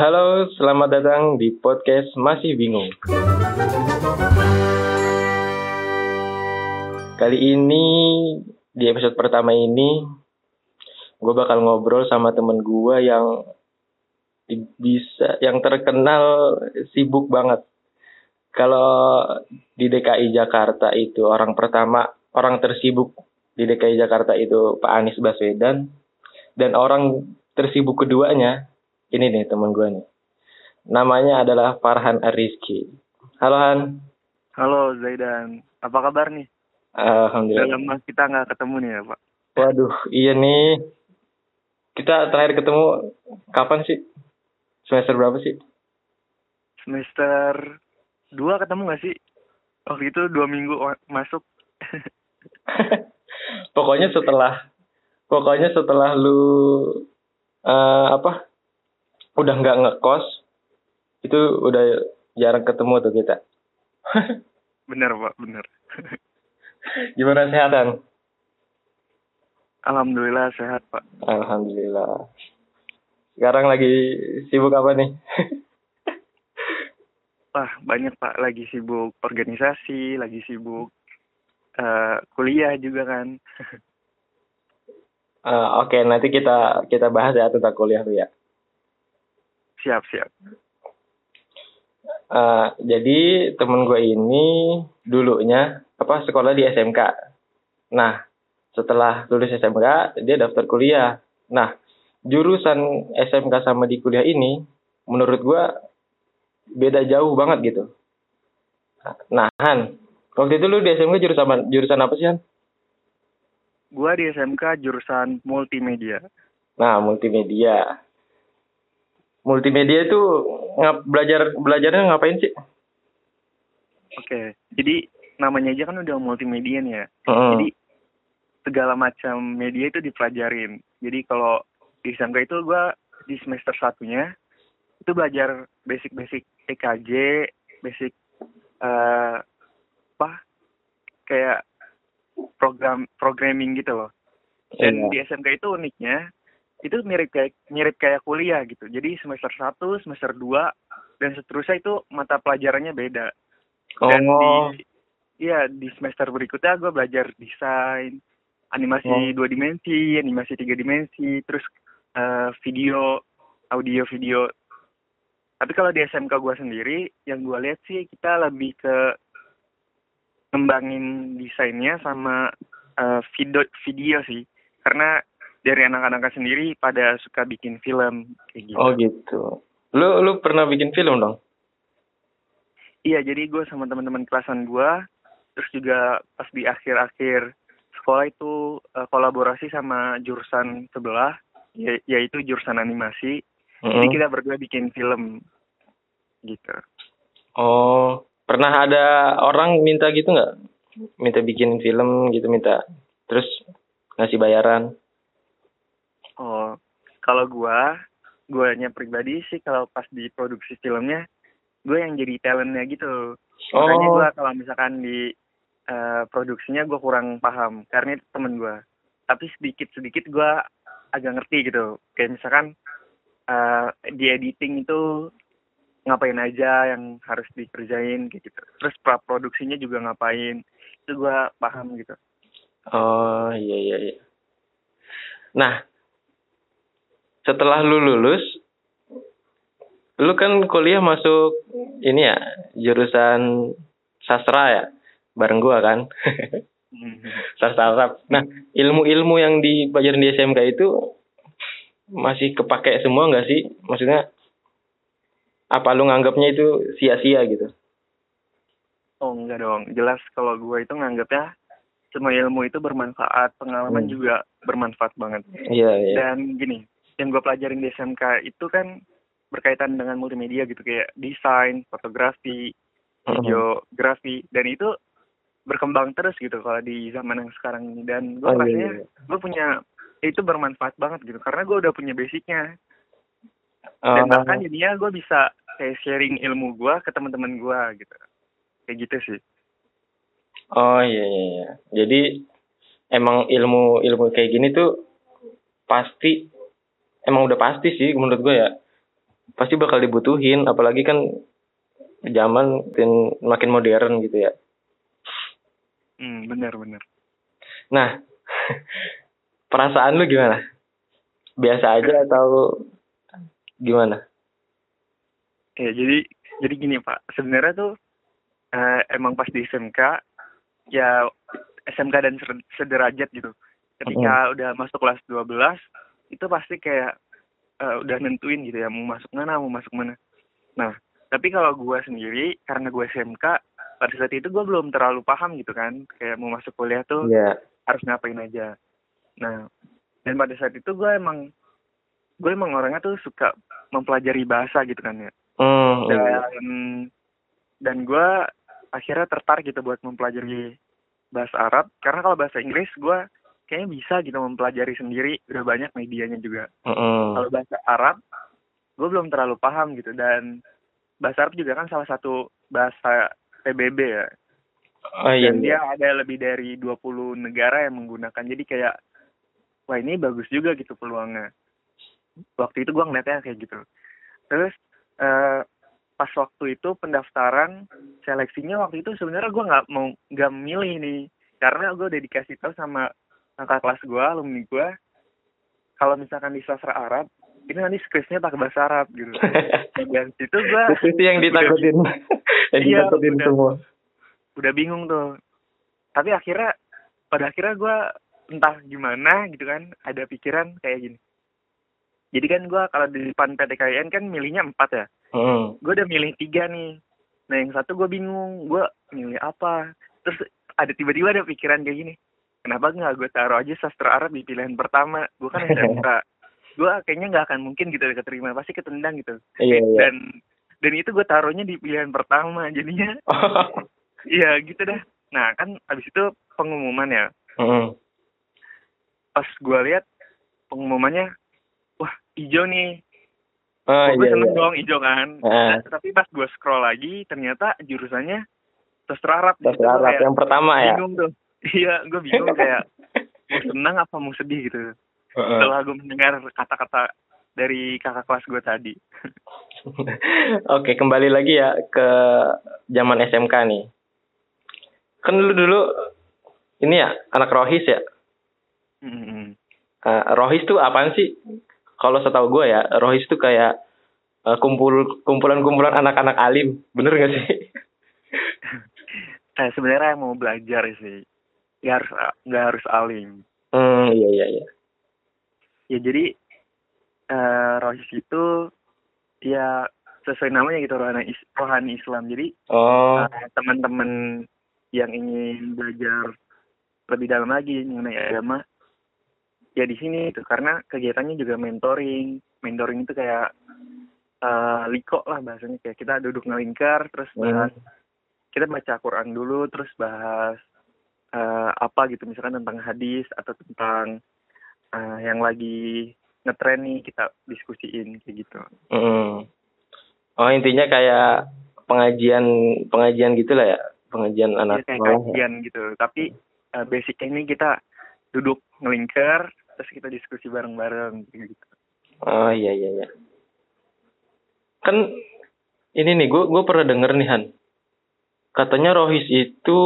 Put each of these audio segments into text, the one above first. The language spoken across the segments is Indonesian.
Halo, selamat datang di podcast Masih Bingung. Kali ini, di episode pertama ini, gue bakal ngobrol sama temen gue yang terkenal sibuk banget. Kalau di DKI Jakarta itu orang tersibuk di DKI Jakarta itu Pak Anies Baswedan, dan orang tersibuk keduanya ini nih temen gue nih, namanya adalah Farhan Arrizky. Halo Han. Halo Zaidan, apa kabar nih? Alhamdulillah. Udah lama kita nggak ketemu nih ya Pak. Waduh, iya nih. Kita terakhir ketemu kapan sih? Semester berapa sih? Semester 2 ketemu nggak sih? Waktu itu 2 minggu masuk. Pokoknya setelah lu udah nggak ngekos, itu udah jarang ketemu tuh kita. Bener Pak, bener. Gimana kesehatan? Alhamdulillah sehat Pak. Alhamdulillah. Sekarang lagi sibuk apa nih? Wah banyak Pak, lagi sibuk organisasi, lagi sibuk kuliah juga kan. Oke, nanti kita bahas ya tentang kuliah tuh ya. Siap. Jadi temen gue ini dulunya sekolah di SMK. Nah, setelah lulus SMK dia daftar kuliah. Nah, jurusan SMK sama di kuliah ini menurut gue beda jauh banget gitu. Nah Han, waktu itu lu di SMK jurusan apa sih Han? Gua di SMK jurusan multimedia. Nah, multimedia. Multimedia itu belajarnya ngapain sih? Oke, jadi namanya aja kan udah multimedia nih ya. Jadi segala macam media itu dipelajarin. Jadi kalau di SMK itu gua di semester satunya itu belajar basic EKG, basic kayak programming gitu loh. Dan di SMK itu uniknya itu mirip kayak kuliah gitu. Jadi semester 1, semester 2 dan seterusnya itu mata pelajarannya beda. Dan di semester berikutnya gue belajar desain, animasi 2 dimensi, animasi 3 dimensi, terus video, audio. Tapi kalau di SMK gue sendiri yang gue lihat sih kita lebih ke ngembangin desainnya sama video sih, karena dari anak-anak sendiri pada suka bikin film kayak gitu. Oh gitu. Lu pernah bikin film dong? Iya, jadi gue sama teman-teman kelasan gue, terus juga pas di akhir-akhir sekolah itu kolaborasi sama jurusan sebelah, yaitu jurusan animasi. Jadi kita berdua bikin film gitu. Oh. Pernah ada orang minta gitu nggak? Minta bikin film gitu, minta. Terus ngasih bayaran. Oh, kalau guanya pribadi sih kalau pas di produksi filmnya, gue yang jadi talentnya gitu. Makanya gue kalau misalkan di produksinya gue kurang paham, karena itu temen gue. Tapi sedikit-sedikit gue agak ngerti gitu. Kayak misalkan di editing itu ngapain aja yang harus dikerjain gitu. Terus praproduksinya juga ngapain. Itu gue paham gitu. Oh iya. Nah, setelah lu lulus, lu kan kuliah masuk ini ya, jurusan sastra ya, bareng gue kan. Sastra Arab. Nah, ilmu-ilmu yang dipelajarin di SMK itu masih kepake semua gak sih? Maksudnya apa lu nganggapnya itu sia-sia gitu? Oh enggak dong, jelas kalau gue itu nganggapnya semua ilmu itu bermanfaat, pengalaman juga bermanfaat banget. Iya. Dan gini, yang gue pelajarin di SMK itu kan berkaitan dengan multimedia gitu, kayak desain, fotografi, videografi, dan itu berkembang terus gitu kalau di zaman yang sekarang ini. Dan gue rasanya gue punya itu bermanfaat banget gitu, karena gue udah punya basicnya. Dan bahkan jadinya gue bisa kayak sharing ilmu gue ke teman-teman gue gitu, kayak gitu sih. Oh iya. Jadi emang ilmu kayak gini tuh pasti, emang udah pasti sih menurut gue ya. pasti bakal dibutuhin, apalagi kan zaman makin modern gitu ya. Benar-benar. Nah, perasaan lu gimana? Biasa aja atau gimana? Ya, jadi gini Pak, sebenarnya tuh emang pas di SMK, ya SMK dan sederajat gitu. Ketika udah masuk kelas 12, itu pasti kayak udah nentuin gitu ya, mau masuk mana. Nah, tapi kalau gue sendiri, karena gue SMK, pada saat itu gue belum terlalu paham gitu kan, kayak mau masuk kuliah tuh harus ngapain aja. Nah, dan pada saat itu gue emang orangnya tuh suka mempelajari bahasa gitu kan ya. Dan gue akhirnya tertarik gitu buat mempelajari bahasa Arab, karena kalau bahasa Inggris gue kayaknya bisa gitu mempelajari sendiri, udah banyak medianya juga. Kalau bahasa Arab gue belum terlalu paham gitu, dan bahasa Arab juga kan salah satu bahasa PBB ya. Dan dia ada lebih dari 20 negara yang menggunakan, jadi kayak wah ini bagus juga gitu peluangnya. Waktu itu gue ngeliatnya kayak gitu. Terus pas waktu itu pendaftaran seleksinya, waktu itu sebenarnya gue nggak milih nih, karena gue udah dikasih tahu sama kakak kelas gue, alumni gue, kalau misalkan di sastra Arab ini nanti skripsinya pakai bahasa Arab gitu. Dan situ gue itu yang ditakutin, semua udah bingung tuh. Tapi pada akhirnya gue entah gimana gitu kan, ada pikiran kayak gini. Jadi kan gue kalau di Span PTKIN kan milihnya 4 ya. Gue udah milih 3 nih. Nah yang satu gue bingung, gue milih apa. Terus ada tiba-tiba ada pikiran kayak gini, kenapa nggak gue taruh aja sastra Arab di pilihan pertama? Gue kan SMK, gue kayaknya nggak akan mungkin gitu keterima, pasti ketendang gitu. Dan itu gue taruhnya di pilihan pertama, jadinya. Iya gitu dah. Nah kan abis itu pengumuman ya. Pas gue lihat pengumumannya, hijau nih, gue seneng dong hijau kan. Nah, tapi pas gue scroll lagi, ternyata jurusannya sastra Arab. Sastra Arab yang pertama ya. Bingung tuh. Iya, gue bingung kayak mau senang apa mau sedih gitu. Setelah gue mendengar kata-kata dari kakak kelas gue tadi. Oke, kembali lagi ya ke zaman SMK nih. Kan lu dulu ini ya anak Rohis ya. Rohis tuh apaan sih? Kalau setahu gue ya, Rohis itu kayak kumpulan-kumpulan anak-anak alim, bener nggak sih? Sebenarnya yang mau belajar sih, nggak harus alim. Iya. Ya jadi Rohis itu ya sesuai namanya gitu, rohani Islam. Jadi teman-teman yang ingin belajar lebih dalam lagi mengenai agama. Ya di sini itu karena kegiatannya juga mentoring itu kayak liko lah bahasanya, kayak kita duduk ngelingkar terus bahas, kita baca Quran dulu terus bahas apa gitu, misalkan tentang hadis atau tentang yang lagi ngetren nih kita diskusiin kayak gitu. Oh intinya kayak pengajian gitulah ya, pengajian anak ya, pengajian gitu, tapi basicnya ini kita duduk ngelingkar terus kita diskusi bareng-bareng gitu. Oh iya. Kan ini nih gue pernah denger nih Han. Katanya Rohis itu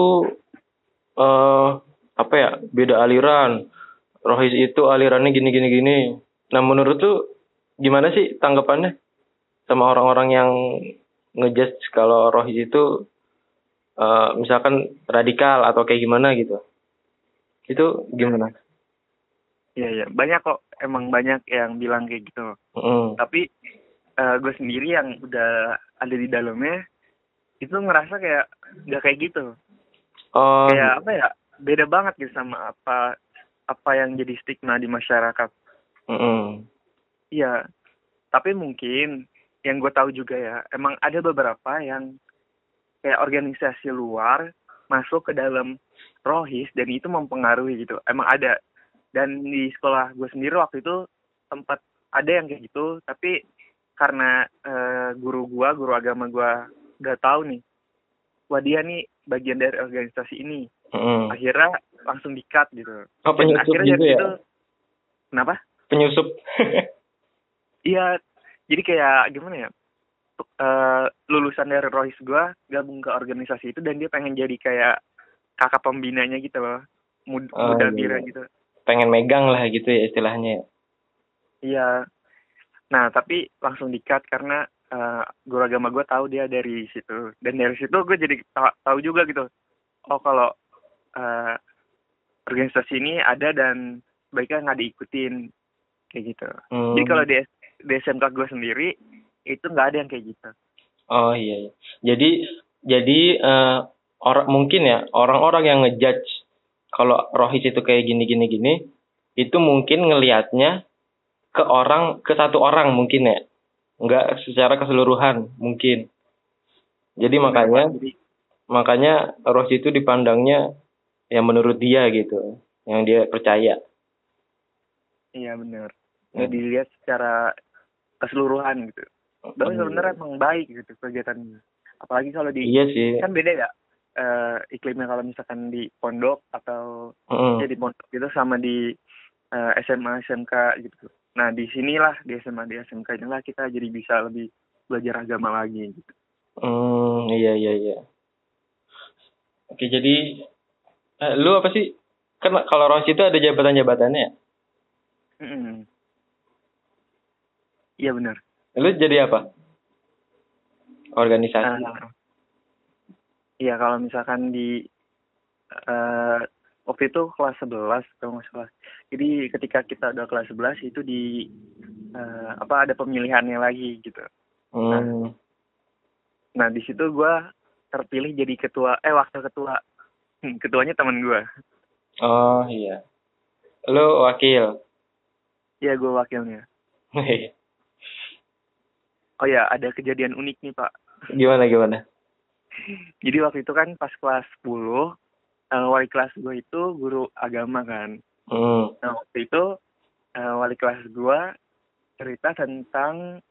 beda aliran. Rohis itu alirannya gini. Nah, menurut lu gimana sih tanggapannya sama orang-orang yang ngejudge kalau Rohis itu misalkan radikal atau kayak gimana gitu? Itu gimana? Iya, banyak kok, emang banyak yang bilang kayak gitu. Tapi gue sendiri yang udah ada di dalamnya itu ngerasa kayak nggak kayak gitu. Kayak apa ya, beda banget gitu sama apa yang jadi stigma di masyarakat. Iya, tapi mungkin yang gue tahu juga ya, emang ada beberapa yang kayak organisasi luar masuk ke dalam Rohis dan itu mempengaruhi gitu, emang ada. Dan di sekolah gue sendiri waktu itu tempat ada yang kayak gitu, tapi karena guru agama gue udah tahu nih, wah dia nih bagian dari organisasi ini, akhirnya langsung di-cut gitu. Penyusup akhirnya gitu ya? Itu, kenapa? Penyusup? Iya, Jadi kayak gimana ya, lulusan dari Rohis gue gabung ke organisasi itu dan dia pengen jadi kayak kakak pembinanya gitu loh, muda bira gitu. Pengen megang lah gitu ya istilahnya. Iya. Nah tapi langsung di-cut karena guru agama gue tahu dia dari situ, dan dari situ gue jadi tahu juga gitu. Oh kalau organisasi ini ada dan baiknya nggak diikutin kayak gitu. Jadi kalau di SMK gue sendiri itu nggak ada yang kayak gitu. Oh iya. Jadi orang mungkin ya orang-orang yang ngejudge kalau Rohis itu kayak gini itu mungkin ngelihatnya ke satu orang mungkin ya. Enggak secara keseluruhan mungkin. Jadi makanya Rohis itu dipandangnya yang menurut dia gitu, yang dia percaya. Iya benar. Jadi dilihat secara keseluruhan gitu. Tapi sebenarnya emang baik gitu kegiatannya. Apalagi kalau iya sih. Kan beda ya iklimnya kalau misalkan di pondok atau ya di pondok gitu sama di SMA SMK gitu. Nah, di sinilah, di SMA, di SMK inilah kita jadi bisa lebih belajar agama lagi gitu. Iya. Oke, jadi lu apa sih? Kan kalau Rohis itu ada jabatan-jabatannya ya? Iya benar. Lu jadi apa? Organisasi. Iya, kalau misalkan di waktu itu kelas 11 kalau nggak salah. Jadi ketika kita udah kelas 11 itu di ada pemilihannya lagi gitu. Nah di situ gue terpilih jadi wakil ketua. Ketuanya teman gue. Oh iya. Lo wakil? Iya gue wakilnya. Oh ya ada kejadian unik nih Pak. Gimana? Jadi waktu itu kan pas kelas 10. Wali kelas gue itu guru agama kan. Nah waktu itu wali kelas gue cerita tentang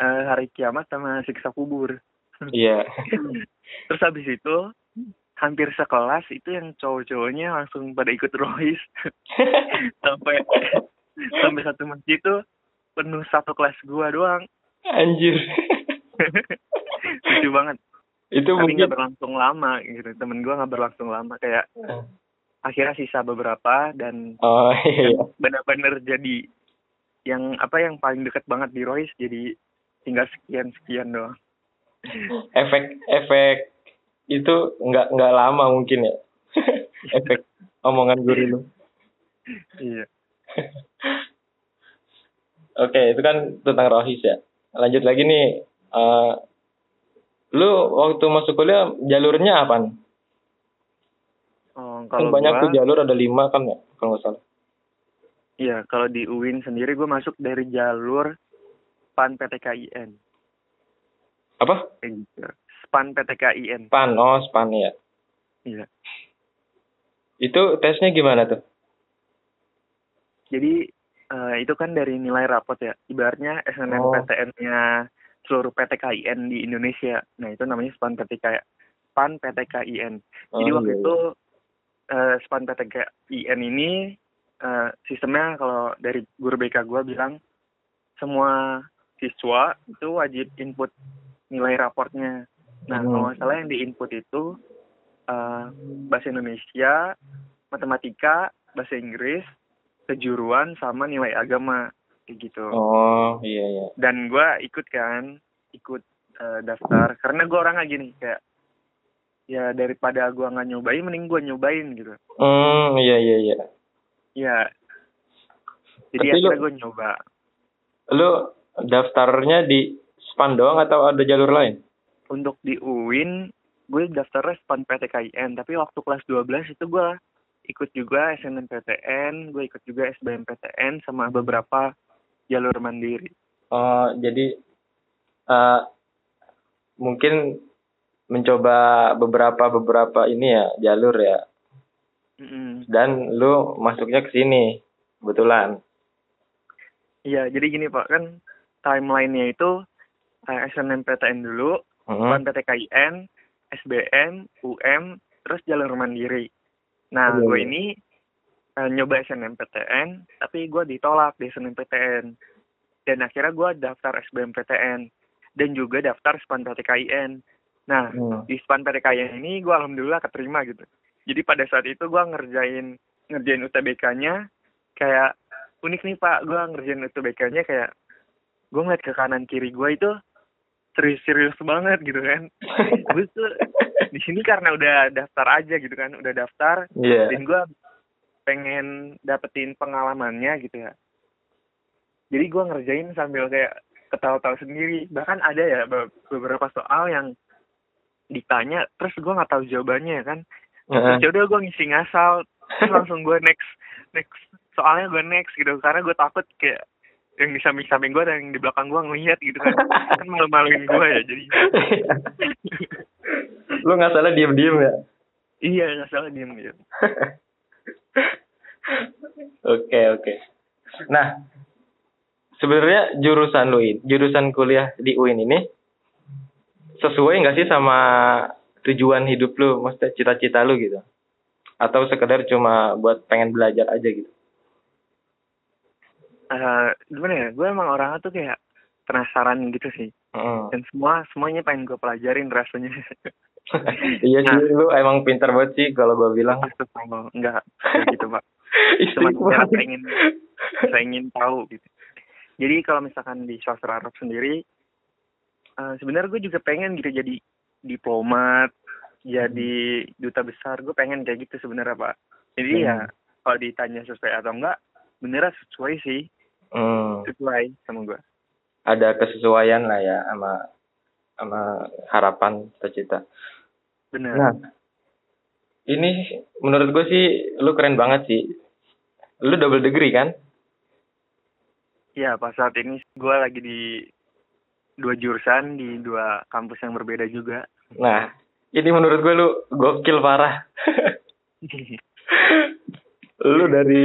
hari kiamat sama siksa kubur. Iya. Terus habis itu hampir sekelas itu yang cowok-cowoknya langsung pada ikut Rohis. sampai satu masjid tuh penuh satu kelas gue doang. Anjir. Lucu banget. Itu tapi nggak berlangsung lama gitu, temen gue nggak berlangsung lama kayak akhirnya sisa beberapa dan benar-benar jadi yang paling dekat banget di Rohis jadi tinggal sekian doang. Efek itu nggak lama mungkin ya. Efek omongan guru lu. Iya. Oke, itu kan tentang Rohis ya. Lanjut lagi nih. Lu waktu masuk kuliah jalurnya apaan? Kalau banyak tuh jalur, ada 5 kan ya kalau nggak salah. Iya, kalau di UIN sendiri gue masuk dari jalur Span PTKIN. Apa? Span PTKIN. Span, Span ya. Iya. Itu tesnya gimana tuh? Jadi itu kan dari nilai rapot ya. Ibaratnya SNMPTN-nya seluruh PTKIN di Indonesia. Nah, itu namanya Span PTKIN. Jadi waktu itu Span PTKIN ini sistemnya kalau dari guru BK gue bilang semua siswa itu wajib input nilai raportnya. Nah, kalau nggak salah yang diinput itu bahasa Indonesia, matematika, bahasa Inggris, kejuruan sama nilai agama. Kayak gitu. Oh iya. Dan gue ikut daftar karena gue orangnya gini kayak ya daripada gue nggak nyobain mending gue nyobain gitu. Iya. Iya. Jadi akhirnya gue nyoba. Lu daftarnya di Span doang atau ada jalur lain? Untuk di UIN gue daftarnya Span PTKIN, tapi waktu kelas 12 itu gue ikut juga SNMPTN, gue ikut juga SBMPTN sama beberapa jalur mandiri. Jadi mungkin mencoba beberapa ini ya jalur ya. Dan lu masuknya ke sini kebetulan. Iya, jadi gini Pak, kan timelinenya itu SNMPTN dulu, Span PTKIN, SBM, UM, terus jalur mandiri. Nah, gue ini nyoba SNMPTN, tapi gue ditolak di SNMPTN. Dan akhirnya gue daftar SBMPTN dan juga daftar Span PTKIN. Nah, di Span PTKIN ini gue alhamdulillah keterima gitu. Jadi pada saat itu gue ngerjain UTBK-nya kayak unik nih Pak, gue ngerjain UTBK-nya kayak gue ngeliat ke kanan kiri gue itu serius-serius banget gitu kan. Gue tuh di sini karena udah daftar aja gitu kan, udah daftar dan gue pengen dapetin pengalamannya gitu ya. Jadi gue ngerjain sambil kayak ketawa-tawa sendiri. Bahkan ada ya beberapa soal yang ditanya, terus gue nggak tahu jawabannya ya kan. Terus yaudah gue ngisi ngasal, terus langsung gue next soalnya gue next gitu. Karena gue takut kayak yang di samping-samping gue dan yang di belakang gue ngelihat gitu kan. Kan malu-maluin gue ya jadi. Lo ngasalnya diem-diem ya? Iya ngasalnya diem-diem. Oke. Nah, sebenarnya jurusan kuliah di UIN ini sesuai nggak sih sama tujuan hidup lu, maksudnya cita-cita lu gitu? Atau sekedar cuma buat pengen belajar aja gitu? Gimana ya, gue emang orangnya tuh kayak penasaran gitu sih. Dan semuanya pengen gue pelajarin rasanya. Iya sih, lu emang pintar banget sih kalau gue bilang. Enggak, gitu Pak. Cuma saya ingin tahu gitu. Jadi kalau misalkan di sastra Arab sendiri, sebenarnya gue juga pengen gitu jadi diplomat, jadi duta besar. Gue pengen kayak gitu sebenarnya Pak. Jadi ya kalau ditanya sesuai atau enggak, beneran sesuai sih. Sesuai sama gue. Ada kesesuaian lah ya sama harapan cita-cita. Benar. Nah, ini menurut gue sih lu keren banget sih. Lu double degree kan? Ya, pas saat ini gue lagi di 2 jurusan, di 2 kampus yang berbeda juga. Nah, ini menurut gue lu gokil parah. Lu dari...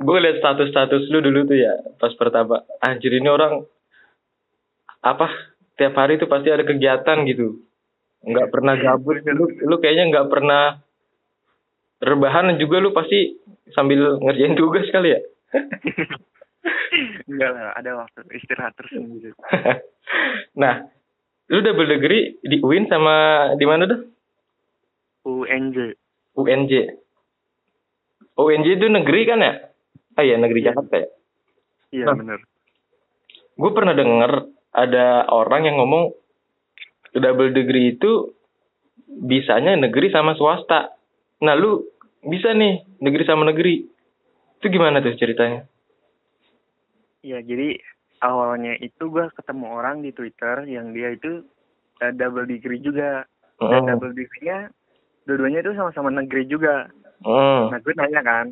Gue liat status-status lu dulu tuh ya, pas pertama. Anjir ini orang... Apa? Tiap hari tuh pasti ada kegiatan gitu. Nggak pernah gabut. Lu kayaknya nggak pernah... Rebahan juga lu pasti sambil ngerjain tugas kali ya. Enggak lah, ada waktu istirahat terus gitu. Nah, lu double degree di UIN sama di mana tuh? UNJ. UNJ itu negeri kan ya? Ah iya, negeri Jakarta ya? Iya, nah, bener. Gue pernah denger ada orang yang ngomong double degree itu bisanya negeri sama swasta. Nah, lu bisa nih negeri sama negeri. Itu gimana tuh ceritanya? Ya, jadi awalnya itu gue ketemu orang di Twitter yang dia itu double degree juga. Dan double degree-nya, dua-duanya itu sama-sama negeri juga. Nah, gue nanya kan,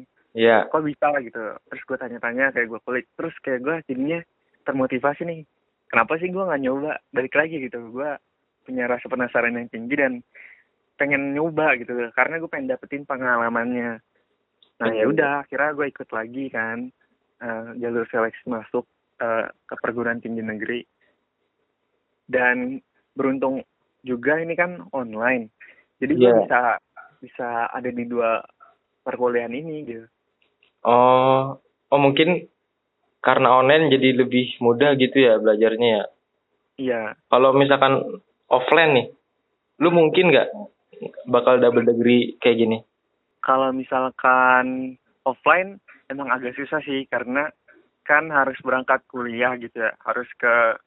kok bisa gitu? Terus gue tanya-tanya, kayak gue klik. Terus kayak gue jadinya termotivasi nih. Kenapa sih gue gak nyoba? Balik lagi gitu, gue punya rasa penasaran yang tinggi dan pengen nyoba gitu. Karena gue pengen dapetin pengalamannya. Nah, yaudah, akhirnya gue ikut lagi kan. Jalur seleksi masuk ke perguruan tinggi negeri, dan beruntung juga ini kan online, jadi gue bisa ada di 2 perkuliahan ini gitu. Oh mungkin karena online jadi lebih mudah gitu ya belajarnya ya. Iya. Kalau misalkan offline nih, lu mungkin nggak bakal double degree kayak gini? Kalau misalkan offline emang agak susah sih, karena kan harus berangkat kuliah gitu ya, harus ke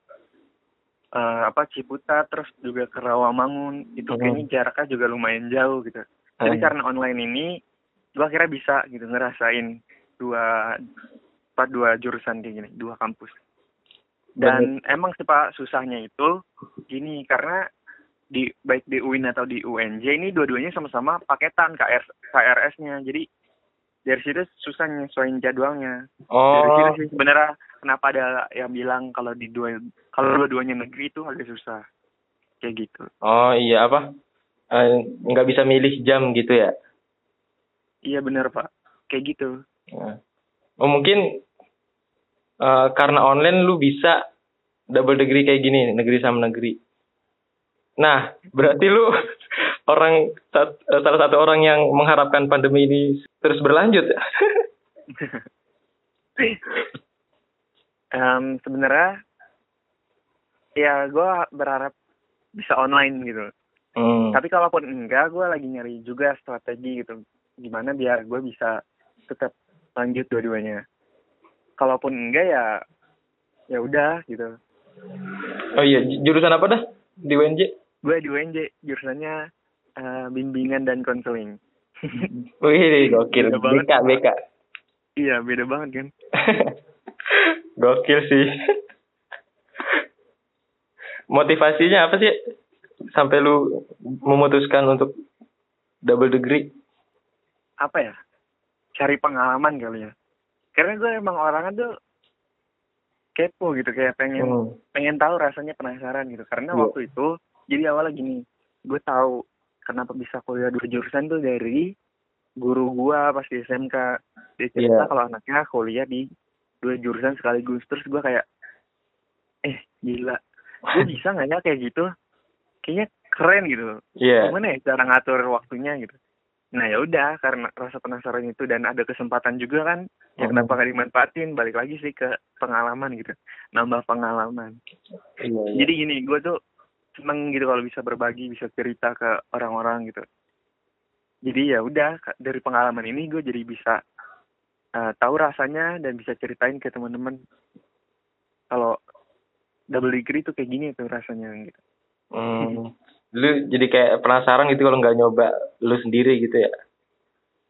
Ciputa, terus juga ke Rawamangun, itu kayaknya jaraknya juga lumayan jauh gitu. Jadi karena online ini, gue akhirnya bisa gitu ngerasain dua jurusan kayak gini, 2 kampus. Dan emang sih Pak susahnya itu gini, karena baik di UIN atau di UNJ ini dua-duanya sama-sama paketan KRS-nya, jadi dari situ susah nyesuaiin jadwalnya. Dari situ sih sebenarnya kenapa ada yang bilang kalau dua-duanya negeri itu agak susah kayak gitu. Oh iya, apa nggak bisa milih jam gitu ya? Iya benar Pak, kayak gitu. Oh mungkin karena online lu bisa double degree kayak gini, negeri sama negeri. Nah berarti lu salah satu orang yang mengharapkan pandemi ini terus berlanjut. Sebenarnya ya gue berharap bisa online gitu. Tapi kalaupun enggak, gue lagi nyari juga strategi gitu, gimana biar gue bisa tetap lanjut dua-duanya. Kalaupun enggak ya udah gitu. Oh iya, jurusan apa dah di UNJ? Gue di UNJ, jurusannya bimbingan dan konseling. Wih, gokil. BK. Iya, beda banget kan. Gokil sih. Motivasinya apa sih sampai lu memutuskan untuk double degree? Apa ya? Cari pengalaman kali ya. Karena gue emang orangnya tuh kepo gitu, kayak pengen tahu, rasanya penasaran gitu. Karena waktu itu, jadi awalnya gini, gue tahu kenapa bisa kuliah dua jurusan tuh dari guru gue pas di SMK. Dia cerita kalau anaknya kuliah di dua jurusan sekaligus. Terus gue kayak, gila, gue bisa nggak ya kayak gitu? Kayaknya keren gitu. Gimana ya cara ngatur waktunya gitu. Nah ya udah, karena rasa penasaran itu dan ada kesempatan juga kan, ya kenapa gak dimanfaatin? Balik lagi sih ke pengalaman gitu, nambah pengalaman. Jadi gini, gue tuh seneng gitu kalau bisa berbagi, bisa cerita ke orang-orang gitu. Jadi ya udah, dari pengalaman ini gue jadi bisa tahu rasanya dan bisa ceritain ke teman-teman kalau double degree tuh kayak gini tuh rasanya gitu. Lu jadi kayak penasaran gitu kalau nggak nyoba lu sendiri gitu ya?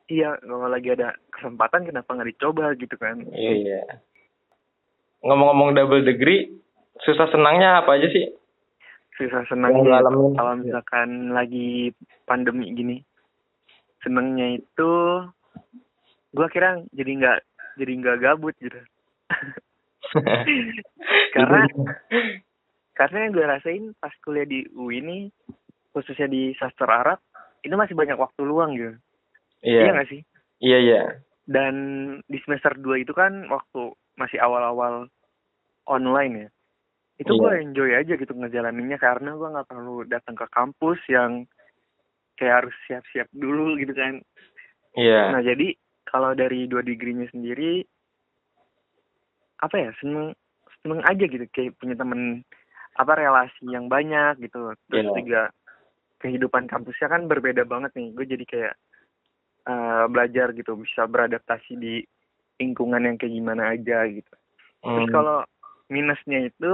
Iya, kalau lagi ada kesempatan kenapa nggak dicoba gitu kan? Iya. Ngomong-ngomong double degree, susah senangnya apa aja sih? Susah senangnya kalau misalkan lagi pandemi gini, senangnya itu gua kira jadi nggak gabut gitu. Karena yang gue rasain pas kuliah di UI ini, khususnya di sastra Arab, itu masih banyak waktu luang gitu. Iya nggak sih? Iya. Dan di semester 2 itu kan waktu masih awal-awal online ya. Itu gue enjoy aja gitu ngejalaninnya, karena gue nggak perlu datang ke kampus yang kayak harus siap-siap dulu gitu kan. Iya. Nah jadi kalau dari dua degree-nya sendiri, apa ya, seneng aja gitu, kayak punya temen, apa, relasi yang banyak gitu. Terus juga kehidupan kampusnya kan berbeda banget nih. Gue jadi kayak belajar gitu, bisa beradaptasi di lingkungan yang kayak gimana aja gitu. Terus kalau minusnya itu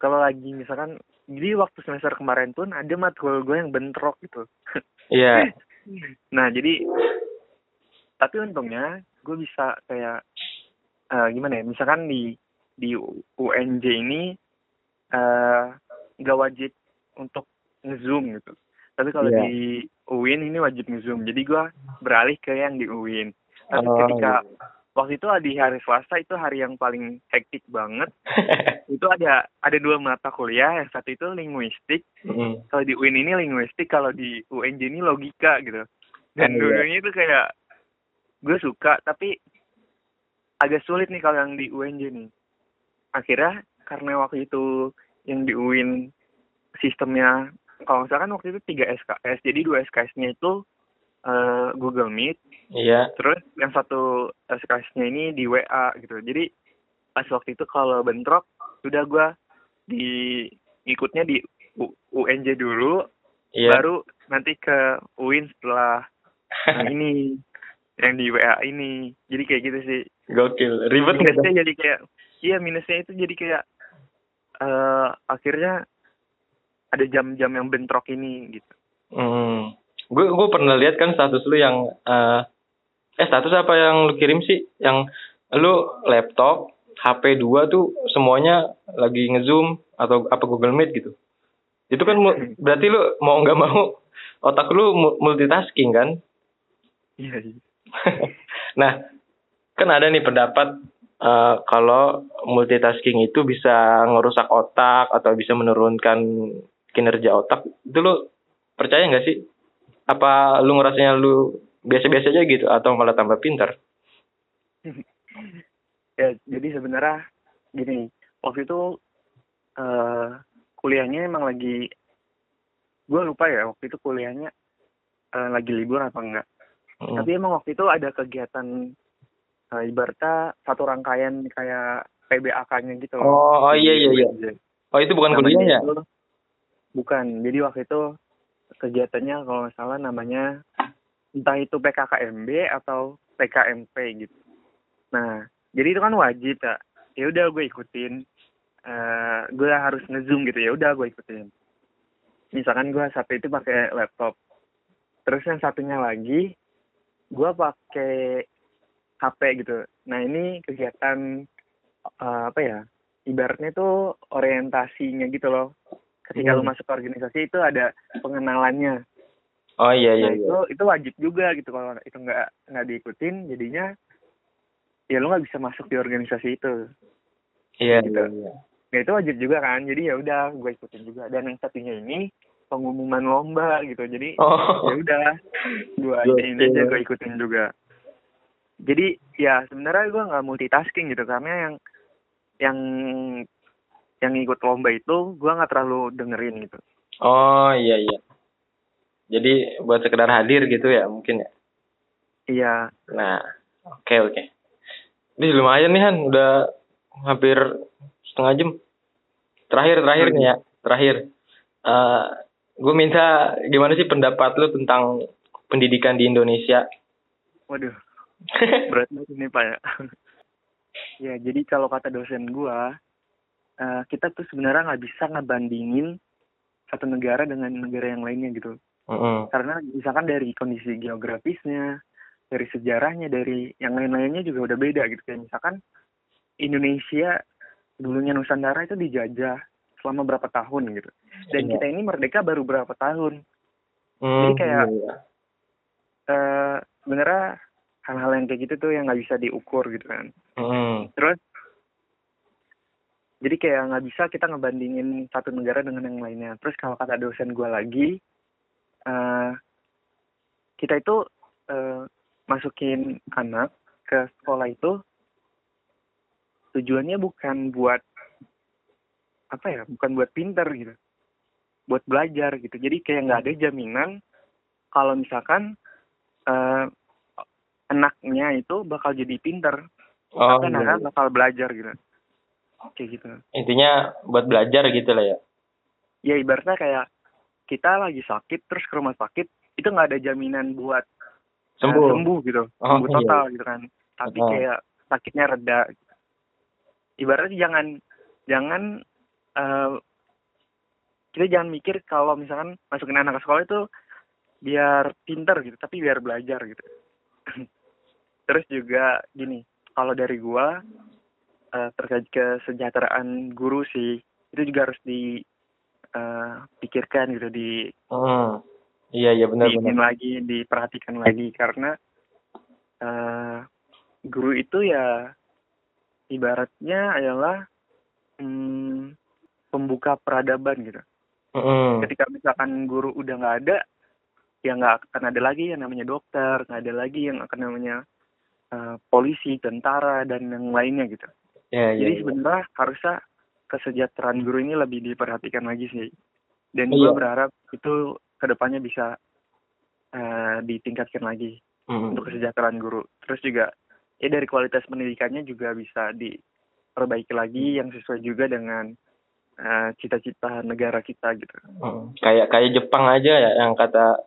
kalau lagi misalkan, jadi waktu semester kemarin pun ada matkul gue yang bentrok gitu. Iya. Nah jadi, tapi untungnya gue bisa kayak gimana ya, misalkan di UNJ ini nggak wajib untuk nge-zoom gitu. Tapi kalau di UIN ini wajib nge-zoom. Jadi gue beralih ke yang di UIN. Tapi ketika waktu itu di hari Selasa, itu hari yang paling hektik banget. Itu ada dua mata kuliah. Yang satu itu linguistik. Kalau di UIN ini linguistik, kalau di UNJ ini logika gitu. Dan dulunya itu kayak gue suka, tapi agak sulit nih kalau yang di UNJ nih. Akhirnya karena waktu itu yang di UIN sistemnya, kalau misalkan waktu itu 3 SKS, jadi 2 SKS-nya itu Google Meet, terus yang satu SKS-nya ini di WA gitu. Jadi pas waktu itu kalau bentrok, udah gue ngikutnya di UNJ dulu, baru nanti ke UIN setelah yang ini, yang di WA ini. Jadi kayak gitu sih. Gokil, ribet nggak? Jadi kayak minusnya itu jadi kayak akhirnya ada jam-jam yang bentrok ini gitu. Gue pernah lihat kan status lu yang status apa yang lu kirim sih, yang lu laptop, HP 2 tuh semuanya lagi ngezoom atau apa Google Meet gitu. Itu kan berarti lu mau nggak mau otak lu multitasking kan? Iya. Nah, kan ada nih pendapat kalau multitasking itu bisa ngerusak otak atau bisa menurunkan kinerja otak. Itu lu percaya nggak sih? Apa lu ngerasanya lu biasa-biasa aja gitu atau malah tambah pintar? Ya, jadi sebenarnya gini, waktu itu kuliahnya emang lagi, gue lupa ya waktu itu kuliahnya lagi libur apa enggak. Tapi emang waktu itu ada kegiatan ibaratnya satu rangkaian kayak PBAK-nya gitu loh. Oh iya. Oh itu bukan kuliah ya? Bukan. Jadi waktu itu kegiatannya kalau nggak salah namanya entah itu PKKMB atau PKMP gitu. Nah, jadi itu kan wajib ya. Ya udah gue ikutin. Gue harus nge-zoom gitu, ya udah gue ikutin. Misalkan gue satu itu pakai laptop. Terus yang satunya lagi gue pakai HP gitu. Nah, ini kegiatan apa ya? Ibaratnya tuh orientasinya gitu loh. Ketika lu masuk ke organisasi itu ada pengenalannya. Oh iya. Itu wajib juga gitu, kalau itu nggak diikutin jadinya ya lu nggak bisa masuk di organisasi itu. Iya gitu. Iya. Nah, itu wajib juga kan. Jadi ya udah gue ikutin juga. Dan yang satunya ini pengumuman lomba gitu. Jadi ya udah gue gue ikutin juga. Jadi ya sebenarnya gue nggak multitasking gitu, karena yang ikut lomba itu gue nggak terlalu dengerin gitu. Oh iya. Jadi buat sekedar hadir gitu ya mungkin ya. Iya. Nah oke. Ini lumayan nih Han, udah hampir setengah jam. Terakhir nih ya. Gue minta gimana sih pendapat lu tentang pendidikan di Indonesia? Waduh. Berat banget ini Pak ya. Ya jadi kalau kata dosen gua, kita tuh sebenarnya nggak bisa ngebandingin satu negara dengan negara yang lainnya gitu. Karena misalkan dari kondisi geografisnya, dari sejarahnya, dari yang lain-lainnya juga udah beda gitu. Kayak misalkan Indonesia dulunya Nusantara itu dijajah selama berapa tahun gitu. Dan kita ini merdeka baru berapa tahun. Jadi kayak sebenarnya hal-hal yang kayak gitu tuh yang nggak bisa diukur gitu kan. Terus jadi kayak nggak bisa kita ngebandingin satu negara dengan yang lainnya. Terus kalau kata dosen gue lagi, kita itu masukin anak ke sekolah itu tujuannya bukan buat apa ya, bukan buat pinter gitu, buat belajar gitu. Jadi kayak nggak ada jaminan kalau misalkan anaknya itu bakal jadi pinter, atau anak bakal belajar gitu. Oke gitu. Intinya buat belajar gitu lah ya. Ya ibaratnya kayak kita lagi sakit terus ke rumah sakit, itu nggak ada jaminan buat sembuh gitu, sembuh total gitu kan. Tapi kayak sakitnya reda. Ibaratnya jangan mikir kalau misalkan masukin anak ke sekolah itu biar pinter gitu, tapi biar belajar gitu. Terus juga gini, kalau dari gua terkait kesejahteraan guru sih, itu juga harus dipikirkan gitu, iya benar lagi, diperhatikan lagi, karena guru itu ya ibaratnya adalah pembuka peradaban gitu. Ketika misalkan guru udah nggak ada, ya nggak akan ada lagi yang namanya dokter, nggak ada lagi yang akan namanya polisi, tentara, dan yang lainnya gitu. Jadi sebenarnya harusnya kesejahteraan guru ini lebih diperhatikan lagi sih. Dan gue berharap itu kedepannya bisa ditingkatkan lagi untuk kesejahteraan guru. Terus juga ya dari kualitas pendidikannya juga bisa diperbaiki lagi yang sesuai juga dengan cita-cita negara kita gitu. Kayak Jepang aja ya, yang kata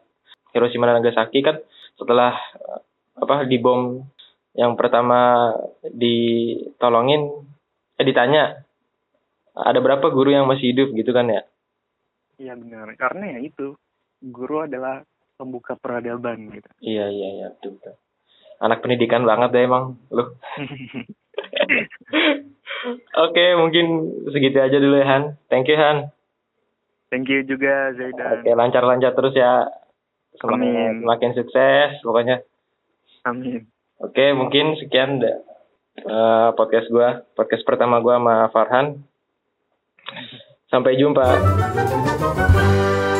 Hiroshima dan Nagasaki kan, setelah dibom yang pertama ditanya ada berapa guru yang masih hidup gitu kan ya. Iya benar, karena ya itu guru adalah pembuka peradaban gitu. Iya betul. Anak pendidikan banget deh emang lu. Oke, mungkin segitu aja dulu ya Han. Thank you Han. Thank you juga Zaidan. Oke, lancar-lancar terus ya. Semakin sukses pokoknya. Amin. Oke, mungkin sekian podcast pertama gue sama Farhan. Sampai jumpa.